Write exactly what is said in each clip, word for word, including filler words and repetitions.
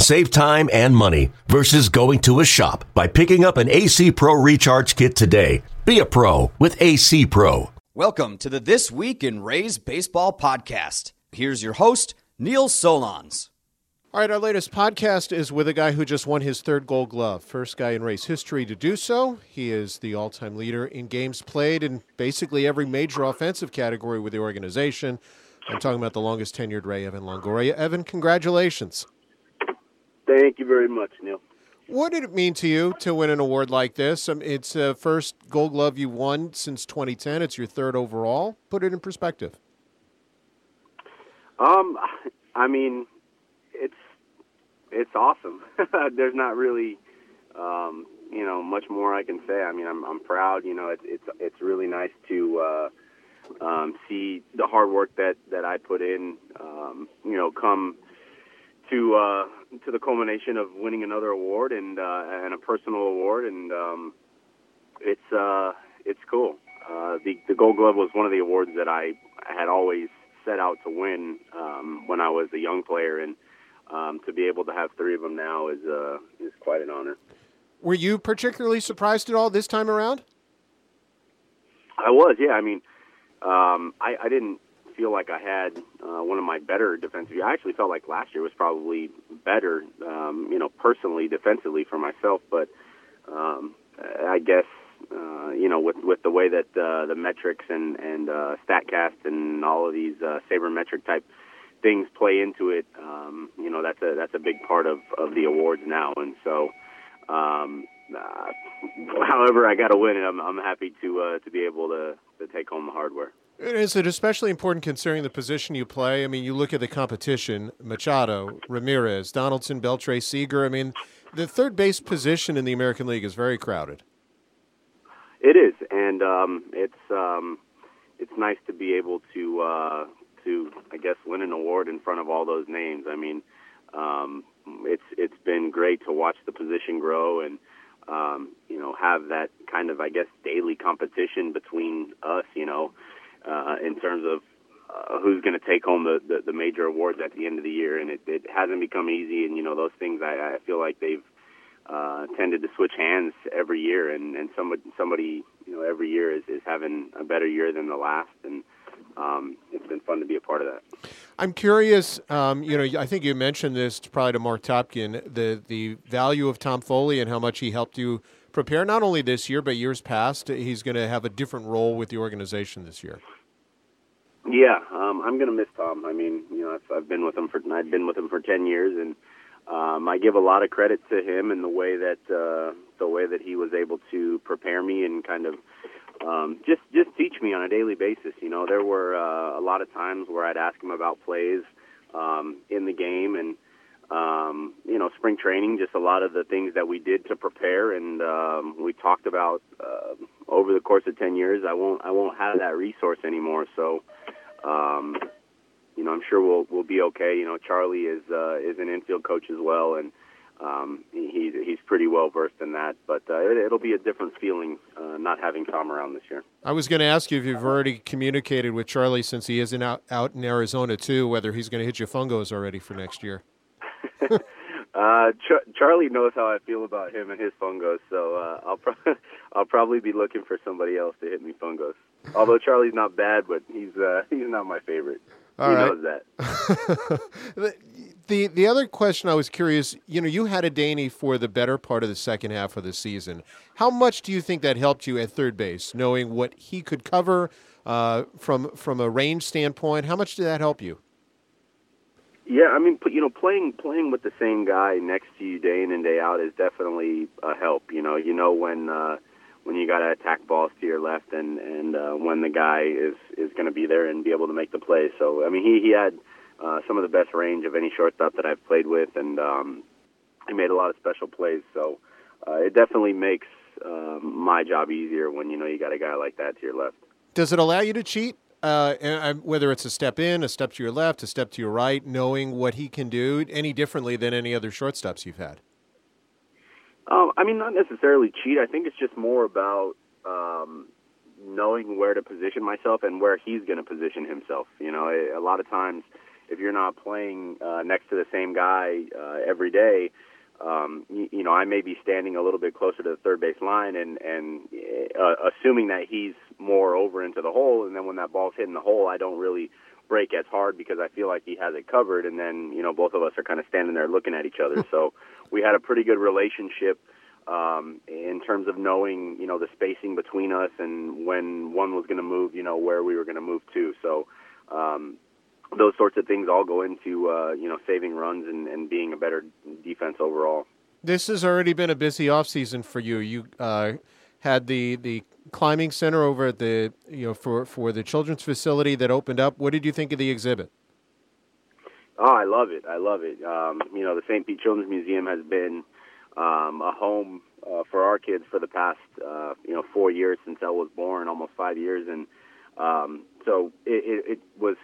Save time and money versus going to a shop by picking up an A C Pro Recharge Kit today. Be a pro with A C Pro. Welcome to the This Week in Rays Baseball podcast. Here's your host, Neil Solons. All right, our latest podcast is with a guy who just won his third Gold Glove. First guy in Rays history to do so. He is the all-time leader in games played in basically every major offensive category with the organization. I'm talking about the longest-tenured Ray, Evan Longoria. Evan, congratulations. Thank you very much, Neil. What did it mean to you to win an award like this? Um, it's the uh, first Gold Glove you won since twenty ten. It's your third overall. Put it in perspective. Um, I mean, it's it's awesome. There's not really, um, you know, much more I can say. I mean, I'm I'm proud. You know, it's it's it's really nice to uh, um, see the hard work that, that I put in. Um, you know, come. to uh, to the culmination of winning another award and uh, and a personal award, and um, it's uh, it's cool. Uh, the the Gold Glove was one of the awards that I had always set out to win um, when I was a young player, and um, to be able to have three of them now is uh, is quite an honor. Were you particularly surprised at all this time around? I was, yeah. I mean, um, I, I didn't. feel like I had uh, one of my better defensive years. I actually felt like last year was probably better, um, you know, personally, defensively for myself. But um, I guess, uh, you know, with, with the way that uh, the metrics and, and uh, Statcast and all of these uh, sabermetric type things play into it, um, you know, that's a, that's a big part of, of the awards now. And so, um, uh, however I got to win it, I'm, I'm happy to, uh, to be able to, to take home the hardware. Is it especially important considering the position you play? I mean, you look at the competition, Machado, Ramirez, Donaldson, Beltre, Seager. I mean, the third base position in the American League is very crowded. It is, and um, it's um, it's nice to be able to, uh, to I guess, win an award in front of all those names. I mean, um, it's it's been great to watch the position grow and, um, you know, have that kind of, I guess, daily competition between us, you know, Uh, in terms of uh, who's going to take home the, the, the major awards at the end of the year. And it, it hasn't become easy. And, you know, those things, I, I feel like they've uh, tended to switch hands every year. And, and somebody, somebody, you know, every year is, is having a better year than the last. And um, it's been fun to be a part of that. I'm curious, um, you know, I think you mentioned this probably to Mark Topkin, the, the value of Tom Foley and how much he helped you prepare not only this year, but years past. He's going to have a different role with the organization this year. Yeah, um, I'm going to miss Tom. I mean, you know, I've, I've been with him for I've been with him for ten years, and um, I give a lot of credit to him in the way that uh, the way that he was able to prepare me and kind of um, just just teach me on a daily basis. You know, there were uh, a lot of times where I'd ask him about plays um, in the game, and um, you know, spring training, just a lot of the things that we did to prepare, and um, we talked about uh, over the course of ten years. I won't I won't have that resource anymore, so. Um, you know, I'm sure we'll we'll be okay. You know, Charlie is uh, is an infield coach as well, and um, he's he's pretty well versed in that. But uh, it, it'll be a different feeling uh, not having Tom around this year. I was going to ask you if you've already communicated with Charlie, since he is in out out in Arizona too, whether he's going to hit you fungos already for next year. uh, Char- Charlie knows how I feel about him and his fungos, so uh, I'll pro- I'll probably be looking for somebody else to hit me fungos. Although Charlie's not bad, but he's uh, he's not my favorite. All he right. knows that. the, the the other question I was curious, you know, you had a Daney for the better part of the second half of the season. How much do you think that helped you at third base, knowing what he could cover uh, from from a range standpoint? How much did that help you? Yeah, I mean, you know, playing playing with the same guy next to you day in and day out is definitely a help. You know, you know when. Uh, when you got to attack balls to your left and, and uh, when the guy is, is going to be there and be able to make the play. So, I mean, he, he had uh, some of the best range of any shortstop that I've played with, and um, he made a lot of special plays. So uh, it definitely makes uh, my job easier when, you know, you got a guy like that to your left. Does it allow you to cheat? Uh, and whether it's a step in, a step to your left, a step to your right, knowing what he can do any differently than any other shortstops you've had? Um, I mean, not necessarily cheat. I think it's just more about um, knowing where to position myself and where he's going to position himself. You know, a lot of times if you're not playing uh, next to the same guy uh, every day, Um, you, you know, I may be standing a little bit closer to the third base line and, and uh, assuming that he's more over into the hole, and then when that ball's hitting the hole, I don't really break as hard because I feel like he has it covered, and then, you know, both of us are kind of standing there looking at each other. So we had a pretty good relationship um, in terms of knowing, you know, the spacing between us and when one was going to move, you know, where we were going to move to. So um those sorts of things all go into, uh, you know, saving runs and, and being a better defense overall. This has already been a busy offseason for you. You uh, had the, the climbing center over at the, you know, for, for the children's facility that opened up. What did you think of the exhibit? Oh, I love it. I love it. Um, you know, the Saint Pete Children's Museum has been um, a home uh, for our kids for the past, uh, you know, four years since Elle was born, almost five years. And um, so it, it, it was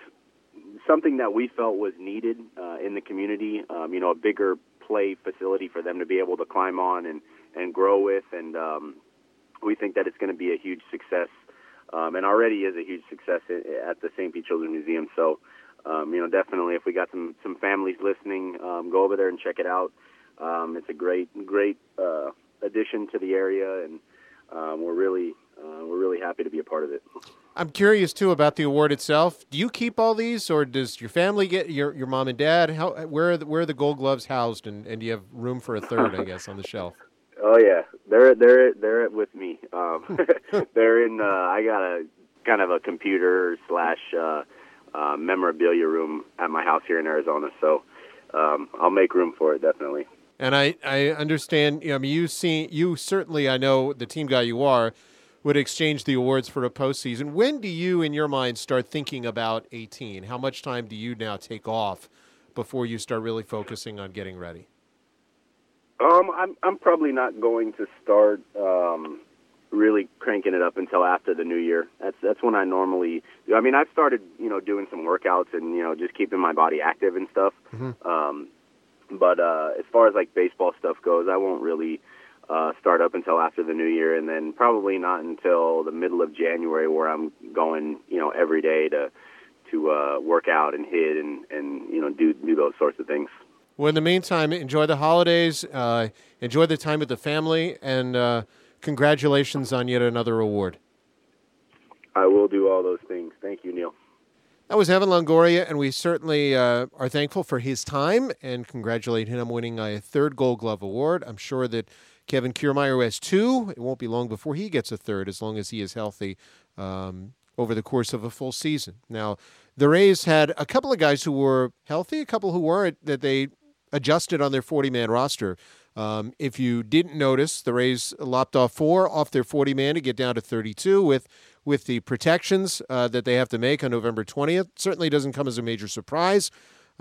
something that we felt was needed uh, in the community, um, you know, a bigger play facility for them to be able to climb on and, and grow with. And um, we think that it's going to be a huge success um, and already is a huge success at the Saint Pete Children's Museum. So, um, you know, definitely if we got some, some families listening, um, go over there and check it out. Um, it's a great, great uh, addition to the area, and um, we're really uh, we're really happy to be a part of it. I'm curious, too, about the award itself. Do you keep all these, or does your family get your your mom and dad? How Where are the, where are the gold gloves housed, and, and do you have room for a third, I guess, on the shelf? Oh, yeah. They're they're they're with me. Um, they're in, uh, I got a kind of a computer slash uh, uh, memorabilia room at my house here in Arizona, so um, I'll make room for it, definitely. And I, I understand, you know, I mean, you see, you certainly, I know the team guy you are, would exchange the awards for a postseason. When do you, in your mind, start thinking about eighteen? How much time do you now take off before you start really focusing on getting ready? Um, I'm I'm probably not going to start um, really cranking it up until after the new year. That's that's when I normally do. I mean, I've started, you know, doing some workouts and, you know, just keeping my body active and stuff. Mm-hmm. Um, but uh, as far as, like, baseball stuff goes, I won't really Uh, start up until after the new year, and then probably not until the middle of January, where I'm going, you know, every day to to uh, work out and hit and, and you know do do those sorts of things. Well, in the meantime, enjoy the holidays, uh, enjoy the time with the family, and uh, congratulations on yet another award. I will do all those things. Thank you, Neil. That was Evan Longoria, and we certainly uh, are thankful for his time and congratulate him on winning a third Gold Glove award. I'm sure that Kevin Kiermaier has two. It won't be long before he gets a third, as long as he is healthy um, over the course of a full season. Now, the Rays had a couple of guys who were healthy, a couple who weren't, that they adjusted on their forty-man roster. Um, if you didn't notice, the Rays lopped off four off their forty-man to get down to thirty-two with with the protections uh, that they have to make on November twentieth. Certainly doesn't come as a major surprise.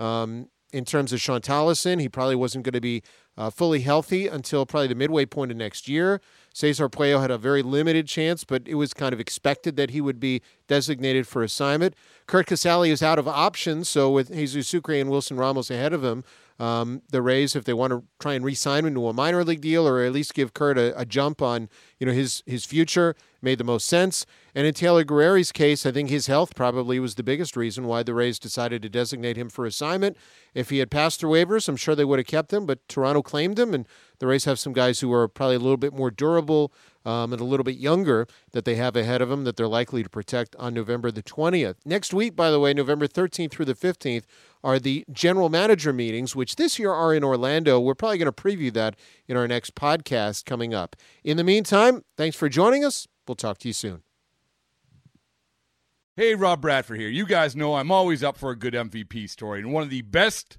Um, in terms of Sean Tallison, he probably wasn't going to be uh, fully healthy until probably the midway point of next year. Cesar Pueyo had a very limited chance, but it was kind of expected that he would be designated for assignment. Kurt Casali is out of options, so with Jesus Sucre and Wilson Ramos ahead of him, um, the Rays, if they want to try and re-sign him to a minor league deal or at least give Kurt a, a jump on, you know, his his future, made the most sense. And in Taylor Guerreri's case, I think his health probably was the biggest reason why the Rays decided to designate him for assignment. If he had passed through waivers, I'm sure they would have kept him, but Toronto claimed him, and the Rays have some guys who are probably a little bit more durable um, and a little bit younger that they have ahead of them that they're likely to protect on November the twentieth. Next week, by the way, November thirteenth through the fifteenth, are the general manager meetings, which this year are in Orlando. We're probably going to preview that in our next podcast coming up. In the meantime, thanks for joining us. We'll talk to you soon. Hey, Rob Bradford here. You guys know I'm always up for a good M V P story, and one of the best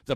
the